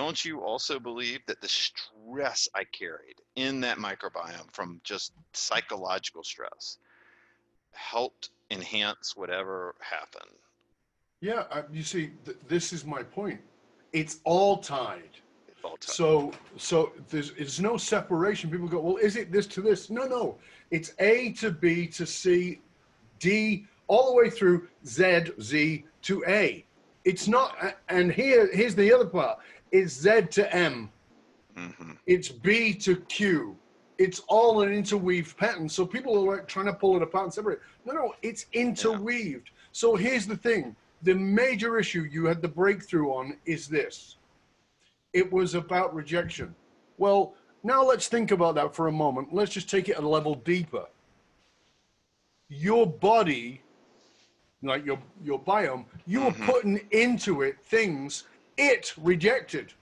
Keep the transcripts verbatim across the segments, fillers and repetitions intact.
don't you also believe that the stress I carried in that microbiome from just psychological stress helped enhance whatever happened? Yeah, I, you see, th- this is my point. It's all tied. It's all tied. So, so there's, there's no separation. People go, well, is it this to this? No, no. It's A to B to C, D, all the way through Z, Z to A. It's not, and here, here's the other part. It's Z to M. Mm-hmm. It's B to Q. It's all an interweaved pattern. So people are like trying to pull it apart and separate it. No, no, it's interweaved. Yeah. So here's the thing. The major issue you had the breakthrough on is this. It was about rejection. Well, now let's think about that for a moment. Let's just take it a level deeper. Your body, like your, your biome, you were putting into it things it rejected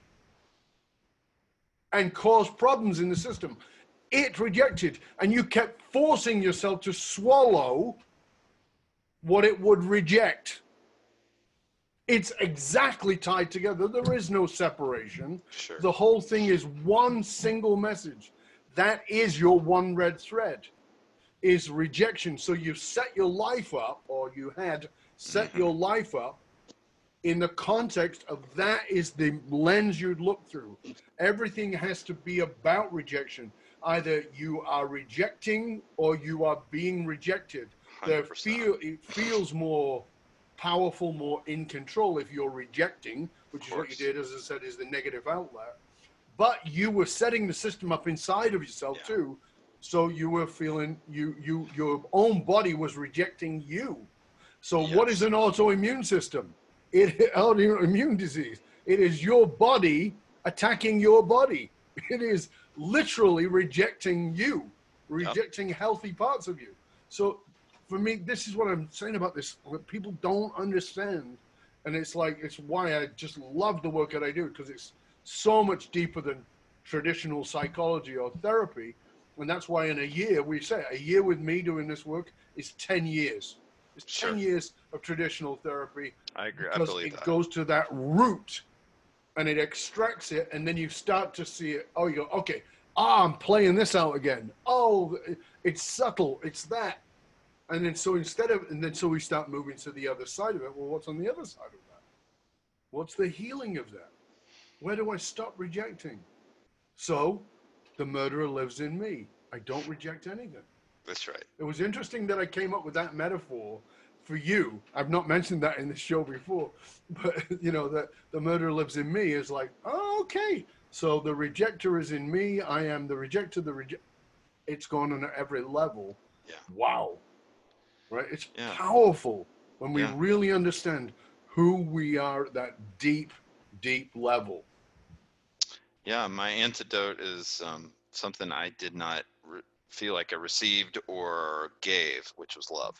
and caused problems in the system. It rejected, and you kept forcing yourself to swallow what it would reject. It's exactly tied together. There is no separation. Sure. The whole thing is one single message. That is your one red thread, is rejection. So you've set your life up, or you had set your life up in the context of that is the lens you'd look through. Everything has to be about rejection. Either you are rejecting or you are being rejected. The feel, it feels more powerful, more in control if you're rejecting, which is what you did, as I said, is the negative outlet. But you were setting the system up inside of yourself yeah. too, so you were feeling you you your own body was rejecting you. So yes. What is an autoimmune system? It autoimmune disease. It is your body attacking your body. It is literally rejecting you, rejecting yep. healthy parts of you. So for me, this is what I'm saying about this, what people don't understand. And it's like, it's why I just love the work that I do, because it's so much deeper than traditional psychology or therapy. And that's why in a year, we say a year with me doing this work is ten years. It's sure. ten years of traditional therapy. I agree. Because I believe it that. Goes to that root and it extracts it. And then you start to see it. Oh, you go, okay, ah, I'm playing this out again. Oh, it's subtle. It's that. And then so instead of, and then so we start moving to the other side of it. Well, what's on the other side of that? What's the healing of that? Where do I stop rejecting? So the murderer lives in me. I don't reject anything. That's right. It was interesting that I came up with that metaphor for you. I've not mentioned that in the show before, but you know, that the murderer lives in me is like, oh, okay. So the rejector is in me. I am the rejector, the reject. It's gone on every level. Yeah. Wow. Right? It's yeah. powerful when we yeah. really understand who we are at that deep, deep level. Yeah, my antidote is um, something I did not re- feel like I received or gave, which was love.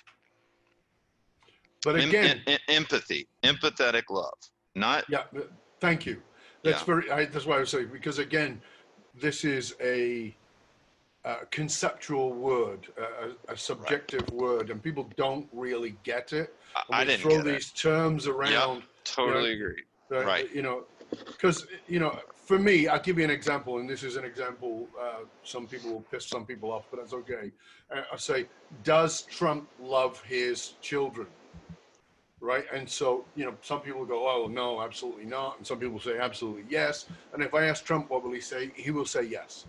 But again, em- em- empathy, empathetic love, not. Yeah, thank you. That's yeah. very. I, that's why I was saying, because again, this is a. Uh, conceptual word, uh, a, a subjective right. word, and people don't really get it. I, I didn't throw get these it. Terms around. Yep, totally you know, agree. Uh, right. You know, because you know, for me, I'll give you an example, and this is an example. Uh, some people will piss some people off, but that's okay. Uh, I say, does Trump love his children? Right. And so, you know, some people go, oh no, absolutely not, and some people say, absolutely yes. And if I ask Trump, what will he say? He will say yes.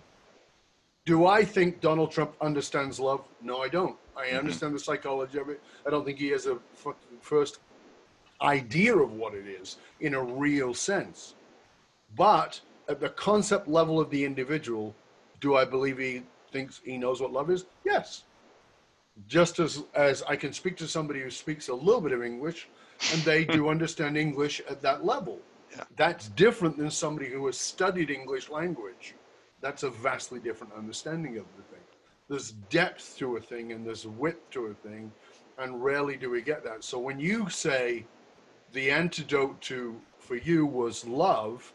Do I think Donald Trump understands love? No, I don't. I mm-hmm. understand the psychology of it. I don't think he has a f- first idea of what it is in a real sense. But at the concept level of the individual, do I believe he thinks he knows what love is? Yes. Just as, as I can speak to somebody who speaks a little bit of English and they do understand English at that level. Yeah. That's different than somebody who has studied English language. That's a vastly different understanding of the thing. There's depth to a thing and there's width to a thing, and rarely do we get that. So when you say the antidote to, for you was love,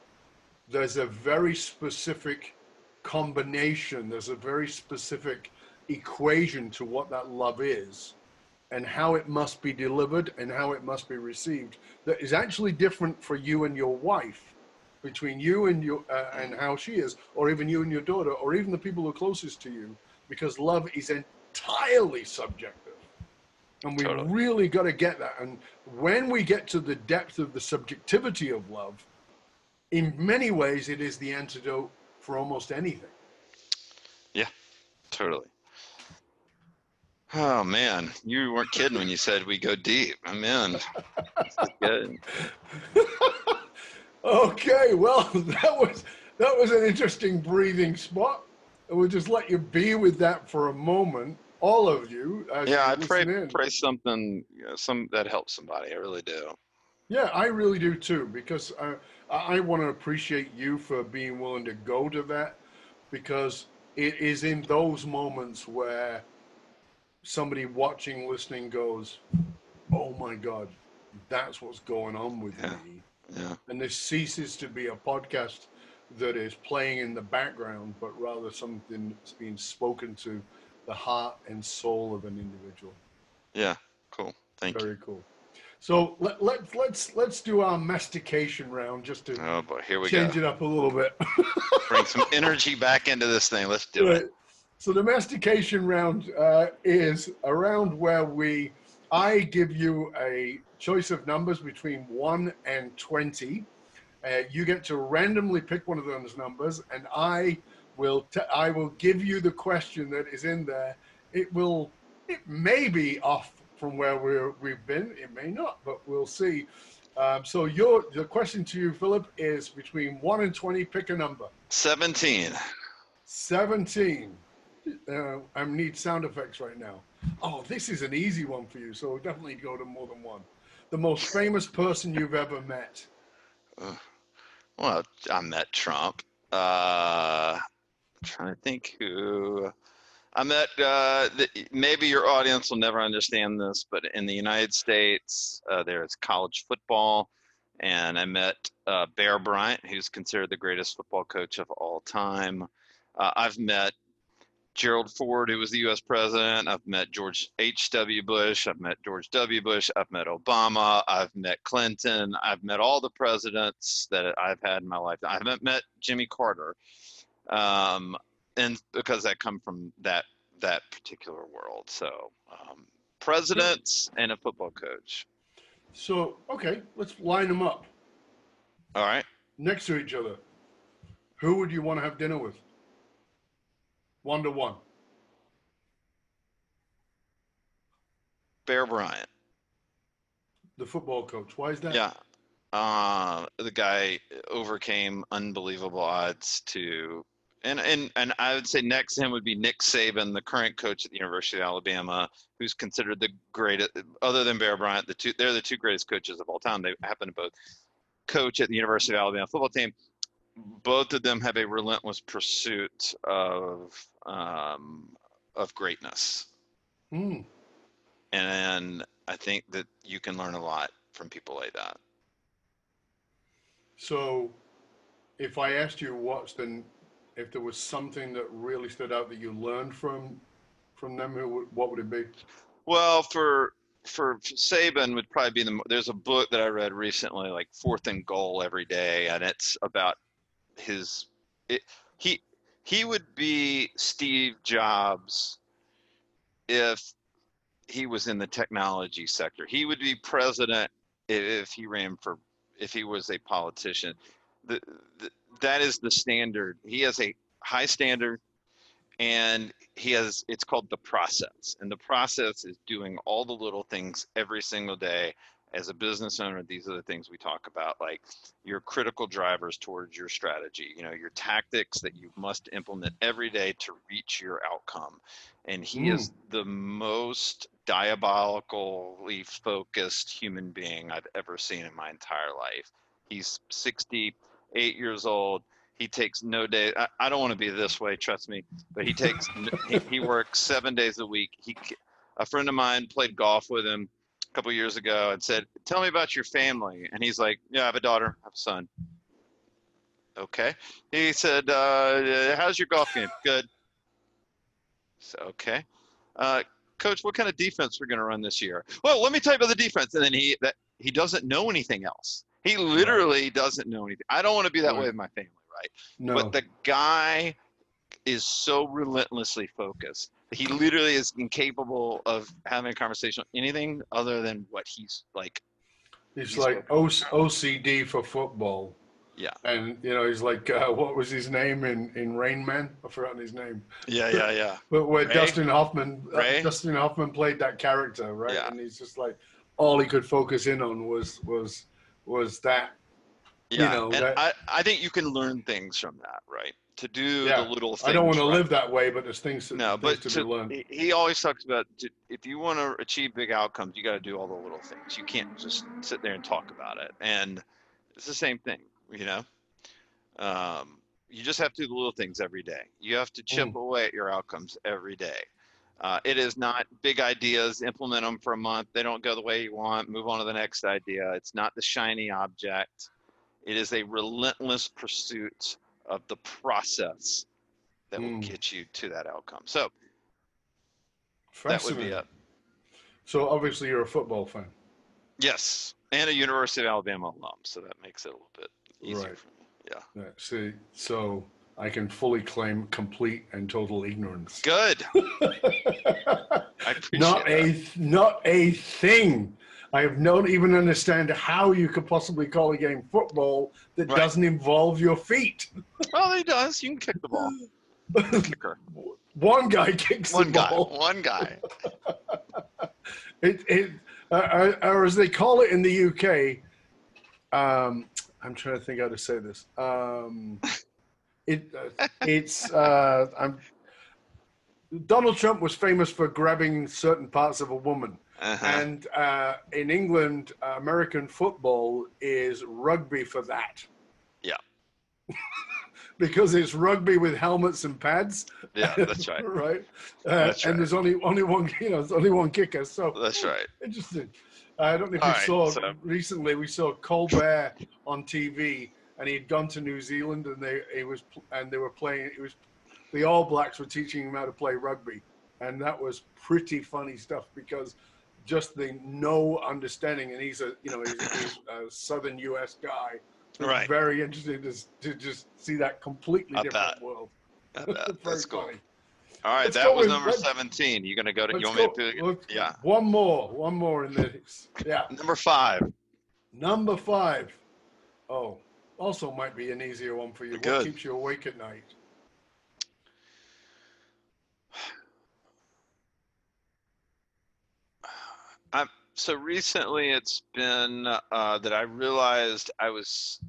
there's a very specific combination, there's a very specific equation to what that love is and how it must be delivered and how it must be received that is actually different for you and your wife. between you and your uh, and how she is, or even you and your daughter, or even the people who are closest to you, because love is entirely subjective. And we totally. really got to get that. And when we get to the depth of the subjectivity of love, in many ways, it is the antidote for almost anything. Yeah, totally. Oh, man, you weren't kidding when you said we go deep. I'm in. Good. Okay, well, that was, that was an interesting breathing spot. And we'll just let you be with that for a moment, all of you. Yeah, I pray, pray something you know, some, that helps somebody. I really do. Yeah, I really do, too, because I, I want to appreciate you for being willing to go to that, because it is in those moments where somebody watching, listening goes, oh, my God, that's what's going on with yeah. me. Yeah. And this ceases to be a podcast that is playing in the background, but rather something that's being spoken to the heart and soul of an individual. Yeah, cool. Thank Very you. Very cool. So let, let, let's let's do our mastication round just to oh, boy. Here we change go. it up a little bit. Bring some energy back into this thing. Let's do right. it. So the mastication round uh, is a round where we, I give you a choice of numbers between one and twenty. Uh, you get to randomly pick one of those numbers, and I will t I will give you the question that is in there. It will, it may be off from where we're, we've been. It may not, but we'll see. Um, so your the question to you, Philip, is between one and twenty, pick a number. seventeen. seventeen. Uh, I need sound effects right now. Oh, this is an easy one for you, so we'll definitely go to more than one. The most famous person you've ever met. Uh, well, I met Trump. Uh, I'm trying to think who. I met, uh, the, maybe your audience will never understand this, but in the United States, uh, there's college football, and I met uh, Bear Bryant, who's considered the greatest football coach of all time. Uh, I've met Gerald Ford, who was the U S president. I've met George H W Bush. I've met George W. Bush. I've met Obama. I've met Clinton. I've met all the presidents that I've had in my life. I haven't met Jimmy Carter, um, and because I come from that that particular world. So um, presidents and a football coach. So, okay, let's line them up. All right. Next to each other. Who would you want to have dinner with? One to one. Bear Bryant. The football coach. Why is that? Yeah. Uh, the guy overcame unbelievable odds to, and, and, and I would say next to him would be Nick Saban, the current coach at the University of Alabama, who's considered the greatest, other than Bear Bryant, the two, they're the two greatest coaches of all time. They happen to both coach at the University of Alabama football team. Both of them have a relentless pursuit of um, of greatness, mm. and I think that you can learn a lot from people like that. So, if I asked you what's the, if there was something that really stood out that you learned from from them, what would it be? Well, for for Saban would probably be the. There's a book that I read recently, like Fourth and Goal Every Day, and it's about his it, he he would be Steve Jobs if he was in the technology sector. He would be president if he ran for if he was a politician. The, the, that is the standard. He has a high standard, and he has it's called the process. And the process is doing all the little things every single day. As a business owner, these are the things we talk about, like your critical drivers towards your strategy, you know, your tactics that you must implement every day to reach your outcome. And he mm. is the most diabolically focused human being I've ever seen in my entire life. He's sixty-eight years old. He takes no day. I, I don't want to be this way, trust me, but he takes, he, he works seven days a week. He, a friend of mine played golf with him couple years ago and said, tell me about your family. And he's like, yeah, I have a daughter, I have a son. Okay. He said, uh, how's your golf game? Good. So, okay. Uh, coach, what kind of defense we're going to run this year? Well, let me tell you about the defense. And then he, that he doesn't know anything else. He literally doesn't know anything. I don't want to be that right. way with my family, right? No. But the guy is so relentlessly focused. He literally is incapable of having a conversation on anything other than what he's like. He's, he's like O C D for football. Yeah. And, you know, he's like, uh, what was his name in, in Rain Man? I've forgotten his name. Yeah, yeah, yeah. But where Ray? Dustin Hoffman, uh, Dustin Hoffman played that character, right? Yeah. And he's just like, all he could focus in on was, was, was that, yeah. you know. And that, I, I think you can learn things from that, right? To do yeah. the little things. I don't want to right? live that way, but there's things to, no, things but to, to be learned. He always talks about, if you want to achieve big outcomes, you got to do all the little things. You can't just sit there and talk about it. And it's the same thing. You know, um, you just have to do the little things every day. You have to chip mm. away at your outcomes every day. Uh, it is not big ideas, implement them for a month. They don't go the way you want, move on to the next idea. It's not the shiny object. It is a relentless pursuit of the process that mm. will get you to that outcome. So that would be it. So obviously you're a football fan. Yes. And a University of Alabama alum. So that makes it a little bit. Right. Yeah. yeah. See, so I can fully claim complete and total ignorance. Good. I appreciate not that. a not a thing. I have not even understand how you could possibly call a game football that right. doesn't involve your feet. Well, it does. You can kick the ball. The kicker. One guy kicks One the guy. ball. One guy. it it uh, or as they call it in the U K. Um, I'm trying to think how to say this. Um, it, uh, it's, uh, I'm, Donald Trump was famous for grabbing certain parts of a woman. Uh-huh. And uh, in England, uh, American football is rugby for that. Yeah. Because it's rugby with helmets and pads. Yeah, that's right. right? Uh, that's right. And there's only, only one, you know, there's only one kicker. So that's right. Interesting. I don't know if All you right, saw, so. recently we saw Colbert on T V, and he'd gone to New Zealand, and they he was and they were playing, it was, the All Blacks were teaching him how to play rugby. And that was pretty funny stuff, because just the no understanding, and he's a, you know, he's, he's a Southern U S guy. It's right. very interesting to, to just see that completely I different bet. world. I bet. That's cool. Funny. All right, let's that was number red. seventeen. You're going to go to, let's you want go. me to, yeah. One more, one more in this. Yeah. Number five. Number five. Oh, also might be an easier one for you. Good. What keeps you awake at night? I'm, so recently it's been uh, that I realized I was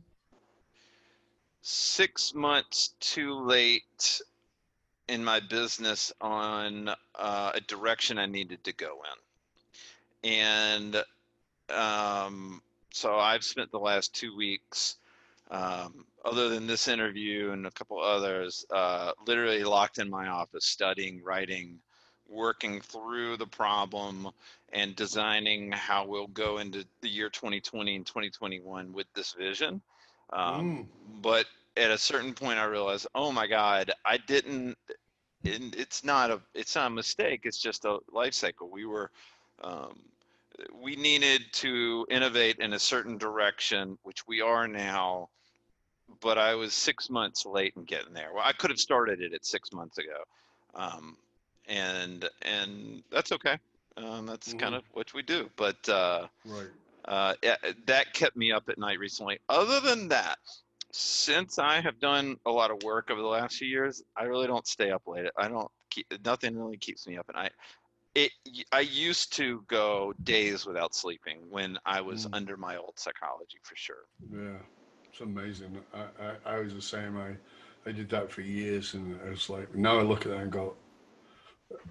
six months too late in my business on uh, a direction I needed to go in. And um, so I've spent the last two weeks, um, other than this interview and a couple others, uh, literally locked in my office, studying, writing, working through the problem, and designing how we'll go into the year twenty twenty and twenty twenty-one with this vision. Um, mm. But at a certain point I realized, oh my God, I didn't, it, it's not a, it's not a mistake. It's just a life cycle. We were, um, we needed to innovate in a certain direction, which we are now, but I was six months late in getting there. Well, I could have started it at six months ago. Um, and, and that's okay. Um, that's mm-hmm. kind of what we do, but, uh, right. uh, that kept me up at night recently. Other than that, since I have done a lot of work over the last few years, I really don't stay up late. I don't keep, nothing really keeps me up at night. It, I used to go days without sleeping when I was mm. under my old psychology, for sure. Yeah, it's amazing. I, I, I was the same. I, I did that for years, and I was like, now I look at that and go,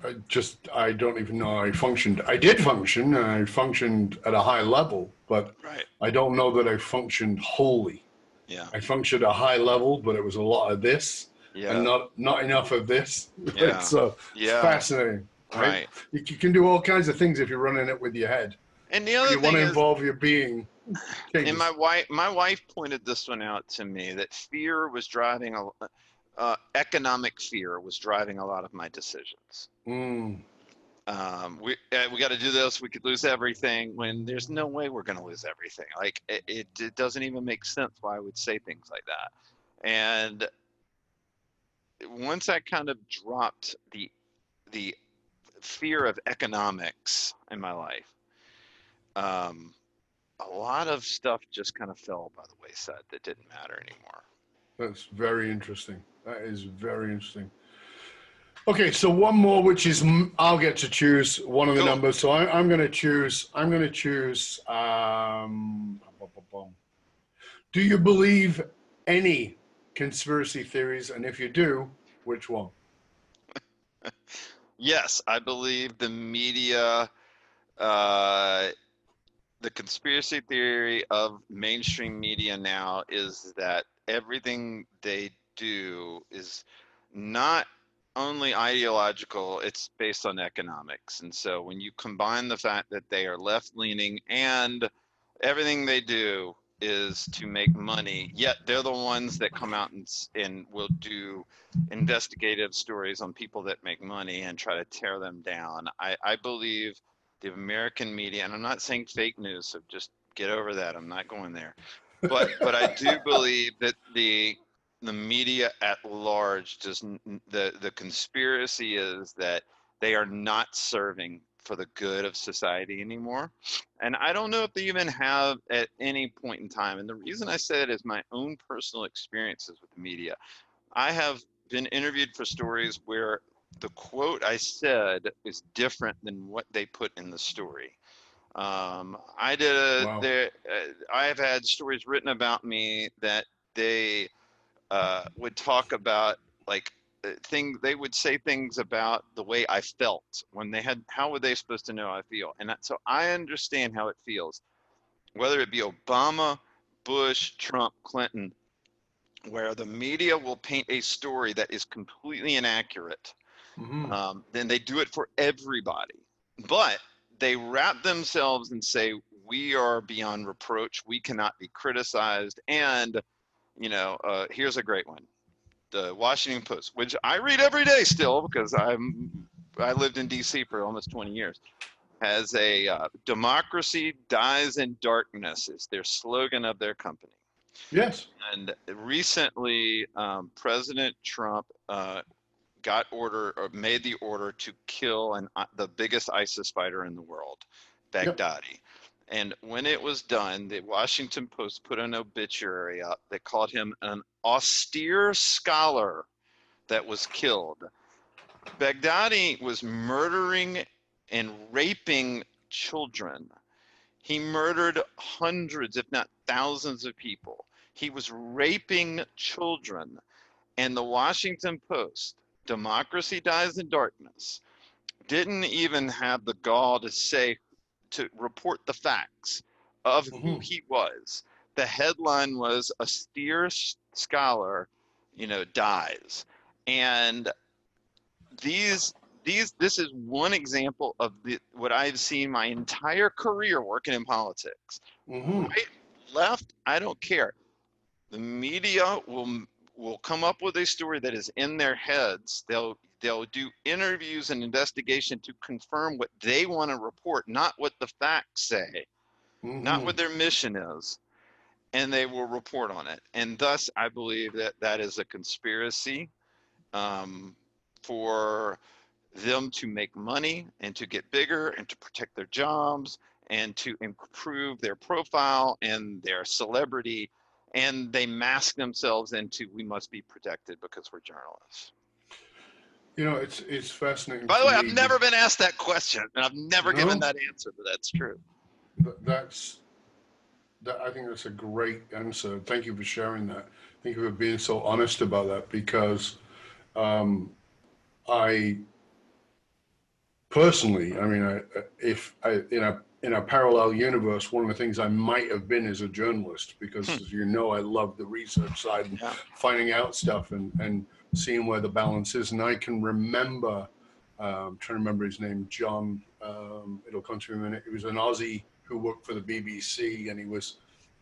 I just, I don't even know how I functioned. I did function, and I functioned at a high level, but right. I don't know that I functioned wholly. Yeah, I functioned at a high level, but it was a lot of this yeah. and not not enough of this. Yeah. So it's yeah. fascinating, right? right? You can do all kinds of things if you're running it with your head. And the other you thing want to is, involve your being. Changes. And my wife, my wife pointed this one out to me, that fear was driving a uh, economic fear was driving a lot of my decisions. Mm. um, we uh, we got to do this. We could lose everything, when there's no way we're going to lose everything. Like it, it, it doesn't even make sense why I would say things like that. And once I kind of dropped the the fear of economics in my life, um, a lot of stuff just kind of fell by the wayside that didn't matter anymore. That's very interesting. That is very interesting. Okay, so one more, which is I'll get to choose one of the numbers. So I, I'm going to choose. I'm going to choose. Um, do you believe any conspiracy theories, and if you do, which one? Yes, I believe the media, uh, the conspiracy theory of mainstream media now is that everything they do is not only ideological, it's based on economics. And so when you combine the fact that they are left-leaning and everything they do is to make money, yet they're the ones that come out and, and will do investigative stories on people that make money and try to tear them down. I, I believe the American media, and I'm not saying fake news, so just get over that. I'm not going there. But, but I do believe that the the media at large, just the, the conspiracy is that they are not serving for the good of society anymore. And I don't know if they even have at any point in time. And the reason I say it is my own personal experiences with the media. I have been interviewed for stories where the quote I said is different than what they put in the story. Um, I did a, wow. there, uh, I have had stories written about me that they uh, would talk about, like, thing they would say things about the way I felt when they had, how were they supposed to know I feel? And that, so I understand how it feels, whether it be Obama, Bush, Trump, Clinton, where the media will paint a story that is completely inaccurate. Mm-hmm. Um, then they do it for everybody, but they wrap themselves and say, we are beyond reproach. We cannot be criticized. And, you know, uh, here's a great one. The Washington Post, which I read every day still because I'm I lived in D C for almost twenty years, has a uh, democracy dies in darkness is their slogan of their company. Yes. And recently, um, President Trump uh, got order or made the order to kill an, uh, the biggest ISIS fighter in the world, Baghdadi. Yep. And when it was done, the Washington Post put an obituary up that called him an austere scholar that was killed. Baghdadi was murdering and raping children. He murdered hundreds, if not thousands of people. He was raping children. And the Washington Post, Democracy Dies in Darkness, didn't even have the gall to say, to report the facts of who he was. The headline was austere scholar, you know, dies. And these, these, this is one example of the, what I've seen my entire career working in politics. Mm-hmm. Right, left, I don't care. The media will, will come up with a story that is in their heads. They'll, They'll do interviews and investigation to confirm what they want to report, not what the facts say, mm-hmm. not what their mission is, and they will report on it. And thus, I believe that that is a conspiracy um, for them to make money and to get bigger and to protect their jobs and to improve their profile and their celebrity. And they mask themselves into, we must be protected because we're journalists. You know, it's it's fascinating. By the way, I've never been asked that question, and I've never no? given that answer, but that's true. That's, that, I think that's a great answer. Thank you for sharing that. Thank you for being so honest about that, because um, I personally, I mean, I, if I in a in a parallel universe, one of the things I might have been is a journalist, because hmm. as you know, I love the research side and yeah. finding out stuff and and. seeing where the balance is. And I can remember, um, trying to remember his name, John, um, it'll come to me in a minute. He was an Aussie who worked for the B B C, and he was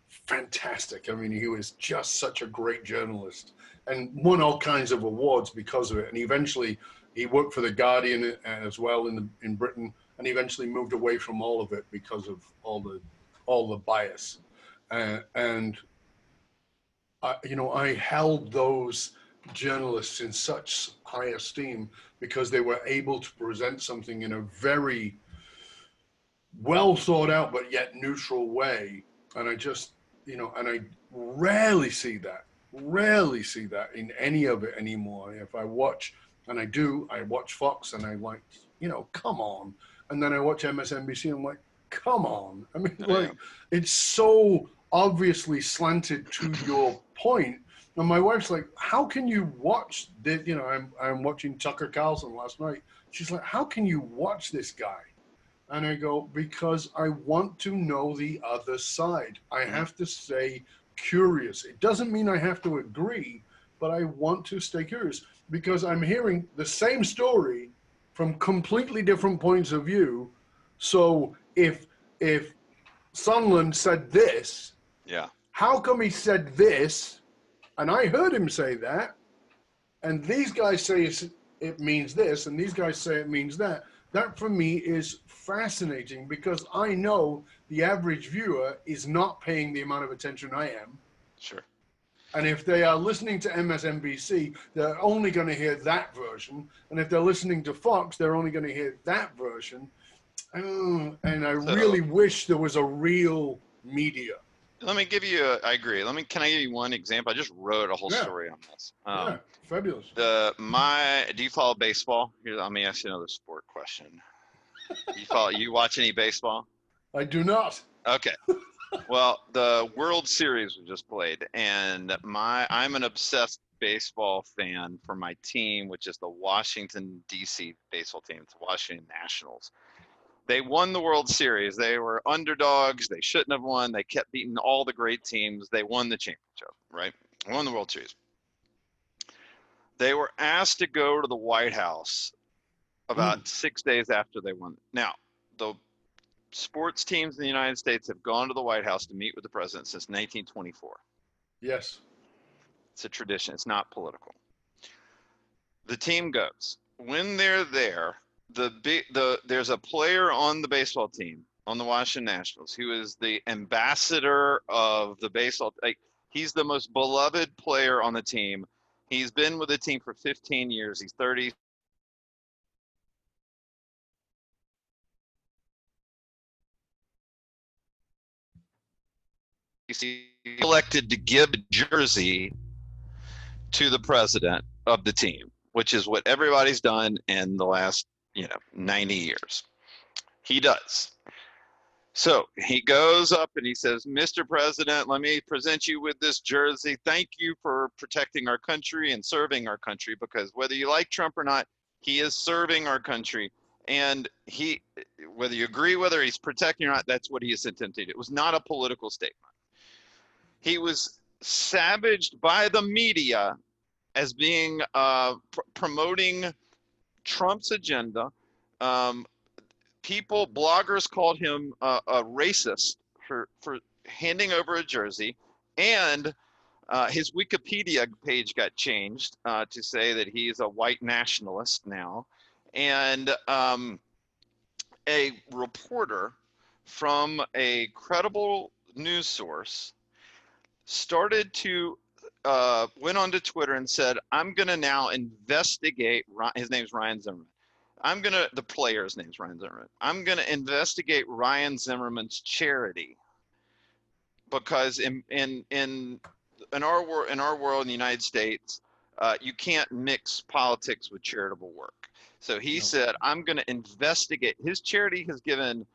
fantastic. I mean, he was just such a great journalist and won all kinds of awards because of it. And eventually He worked for the Guardian as well in the, in Britain, and eventually moved away from all of it because of all the all the bias. Uh, and I, you know, I held those journalists in such high esteem because they were able to present something in a very well thought out but yet neutral way. And I just, you know, and I rarely see that, rarely see that in any of it anymore. If I watch, and I do, I watch Fox and I like, you know, come on. And then I watch M S N B C and I'm like, come on. I mean, like, it's so obviously slanted to your point. And my wife's like, how can you watch this? You know, I'm, I'm watching Tucker Carlson last night. She's like, how can you watch this guy? And I go, because I want to know the other side. I have to stay curious. It doesn't mean I have to agree, but I want to stay curious because I'm hearing the same story from completely different points of view. So if, if Sondland said this, yeah, how come he said this? And I heard him say that, and these guys say it means this, and these guys say it means that. That for me is fascinating because I know the average viewer is not paying the amount of attention I am. Sure. And if they are listening to M S N B C, they're only going to hear that version. And if they're listening to Fox, they're only going to hear that version. Oh, and I so, really wish there was a real media. Let me give you, a, I agree. Let me, can I give you one example? I just wrote a whole yeah. story on this. Um, yeah, fabulous. The, my, do you follow baseball? Here, let me ask you another sport question. You follow, you watch any baseball? I do not. Okay. Well, the World Series was just played, and my, I'm an obsessed baseball fan for my team, which is the Washington, D C baseball team. It's the Washington Nationals. They won the World Series. They were underdogs. They shouldn't have won. They kept beating all the great teams. They won the championship, right? They won the World Series. They were asked to go to the White House about mm. six days after they won. Now, the sports teams in the United States have gone to the White House to meet with the president since nineteen twenty-four. Yes. It's a tradition. It's not political. The team goes. When they're there, The the there's a player on the baseball team on the Washington Nationals who is the ambassador of the baseball. Like, he's the most beloved player on the team. He's been with the team for fifteen years. He's thirty. He's elected to give a jersey to the president of the team, which is what everybody's done in the last, you know, ninety years. He does. So he goes up and he says, Mister President, let me present you with this jersey. Thank you for protecting our country and serving our country, because whether you like Trump or not, he is serving our country. And he, whether you agree, whether he's protecting or not, that's what he is attempting to do. It was not a political statement. He was savaged by the media as being uh, pr promoting Trump's agenda. Um, people, bloggers called him uh, a racist for, for handing over a jersey, and uh, his Wikipedia page got changed uh, to say that he's a white nationalist now. And um, a reporter from a credible news source started to Uh, went on to Twitter and said, I'm going to now investigate, his name's Ryan Zimmerman. I'm going to, the player's name's Ryan Zimmerman. I'm going to investigate Ryan Zimmerman's charity, because in, in, in, in our world, in our world, in the United States, uh, you can't mix politics with charitable work. So he no. said, I'm going to investigate. His charity has given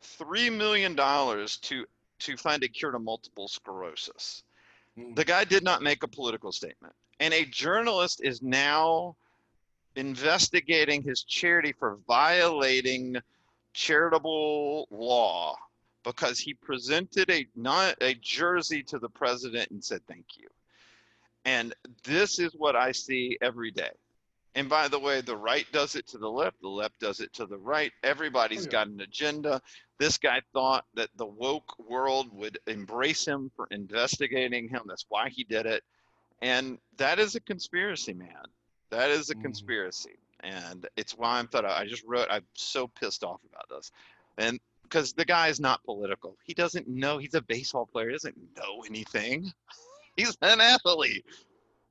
three million dollars to, to find a cure to multiple sclerosis. The guy did not make a political statement, and a journalist is now investigating his charity for violating charitable law because he presented a not a jersey to the president and said thank you. And this is what I see every day. And by the way, the right does it to the left, the left does it to the right. Everybody's oh, yeah. got an agenda. This guy thought that the woke world would embrace him for investigating him. That's why he did it. And that is a conspiracy, man. That is a mm. conspiracy. And it's why I'm thought I just wrote, I'm so pissed off about this. And because the guy is not political. He doesn't know, he's a baseball player. He doesn't know anything. He's an athlete.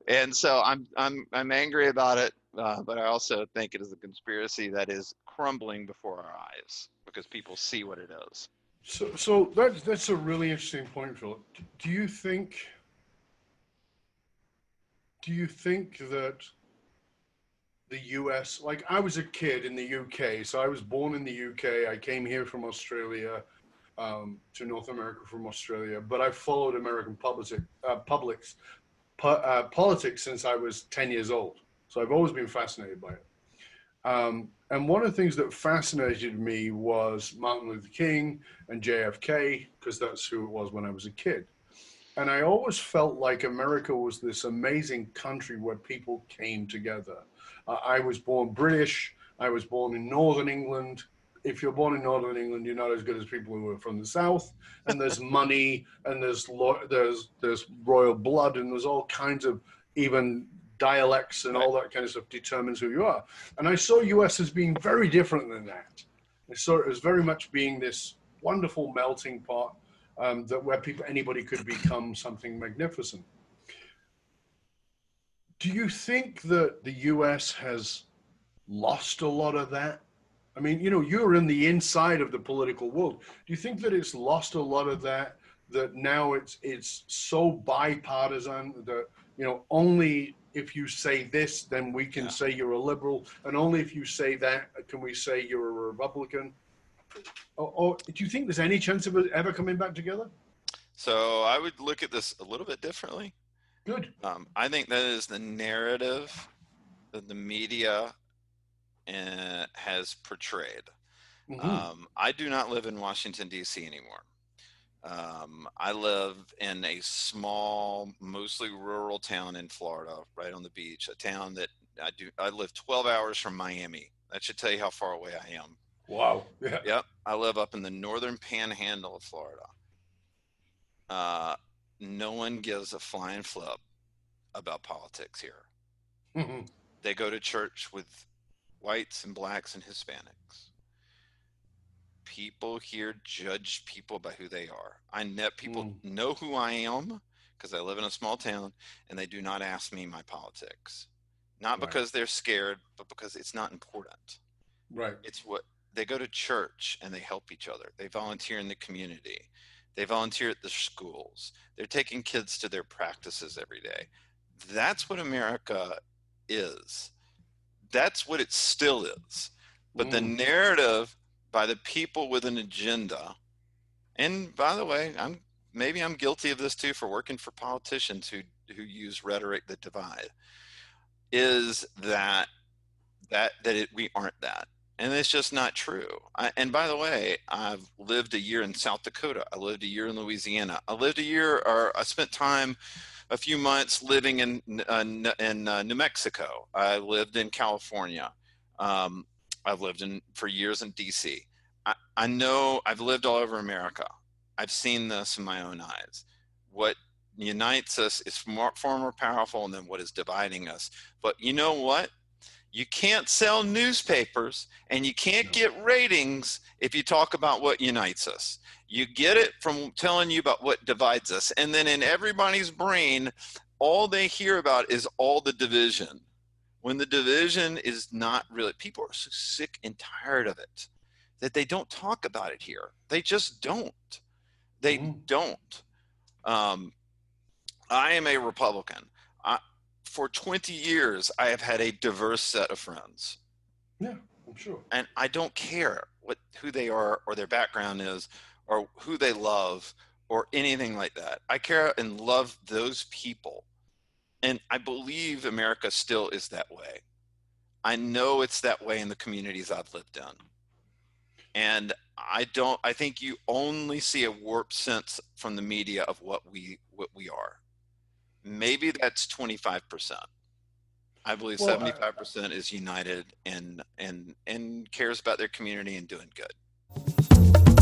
And so I'm, I'm, I'm angry about it. Uh, but I also think it is a conspiracy that is crumbling before our eyes because people see what it is. So, so that's, that's a really interesting point, Philip. Do you think, do you think that the U S, like I was a kid in the U K, so I was born in the U K. I came here from Australia, um, to North America from Australia, but I followed American public, uh, publics, po uh, politics since I was ten years old. So I've always been fascinated by it. Um, and one of the things that fascinated me was Martin Luther King and J F K, because that's who it was when I was a kid. And I always felt like America was this amazing country where people came together. Uh, I was born British. I was born in Northern England. If you're born in Northern England, you're not as good as people who are from the South. And there's money, and there's, lo there's, there's royal blood, and there's all kinds of even dialects and all that kind of stuff determines who you are. And I saw U S as being very different than that. I saw it as very much being this wonderful melting pot um, that where people, anybody could become something magnificent. Do you think that the U S has lost a lot of that? I mean, you know, you're in the inside of the political world. Do you think that it's lost a lot of that, that now it's, it's so bipartisan that, you know, only if you say this, then we can yeah. say you're a liberal, and only if you say that, can we say you're a Republican? Or, or do you think there's any chance of it ever coming back together? So I would look at this a little bit differently. Good. Um, I think that is the narrative that the media uh, has portrayed. Mm-hmm. um, I do not live in Washington, D C anymore. Um, I live in a small, mostly rural town in Florida, right on the beach, a town that I do. I live twelve hours from Miami. That should tell you how far away I am. Wow. Yeah. Yep. I live up in the northern panhandle of Florida. Uh, No one gives a flying flip about politics here. Mm-hmm. They go to church with whites and blacks and Hispanics. People here judge people by who they are. I net people mm. know who I am because I live in a small town, and they do not ask me my politics. Not right. because they're scared, but because it's not important. Right. It's what they go to church and they help each other. They volunteer in the community. They volunteer at the schools. They're taking kids to their practices every day. That's what America is. That's what it still is. But mm. the narrative by the people with an agenda, and by the way, I'm maybe I'm guilty of this too for working for politicians who, who use rhetoric that divide, is that that that it, we aren't that. And it's just not true. I, and by the way, I've lived a year in South Dakota. I lived a year in Louisiana. I lived a year, or I spent time, a few months living in uh, in uh, New Mexico. I lived in California. Um, I've lived in for years in D C. I, I know I've lived all over America. I've seen this in my own eyes. What unites us is far, far more powerful than what is dividing us. But you know what? You can't sell newspapers and you can't get ratings if you talk about what unites us. You get it from telling you about what divides us. And then in everybody's brain, all they hear about is all the division. When the division is not really, people are so sick and tired of it that they don't talk about it here. They just don't. They mm-hmm. don't. Um, I am a Republican. I, For twenty years, I have had a diverse set of friends. Yeah, I'm sure. And I don't care what who they are or their background is or who they love or anything like that. I care and love those people. And I believe America still is that way. I know it's that way in the communities I've lived in. And I don't, I think you only see a warped sense from the media of what we, what we are. Maybe that's twenty-five percent. I believe well, seventy-five percent is united and, and, and cares about their community and doing good.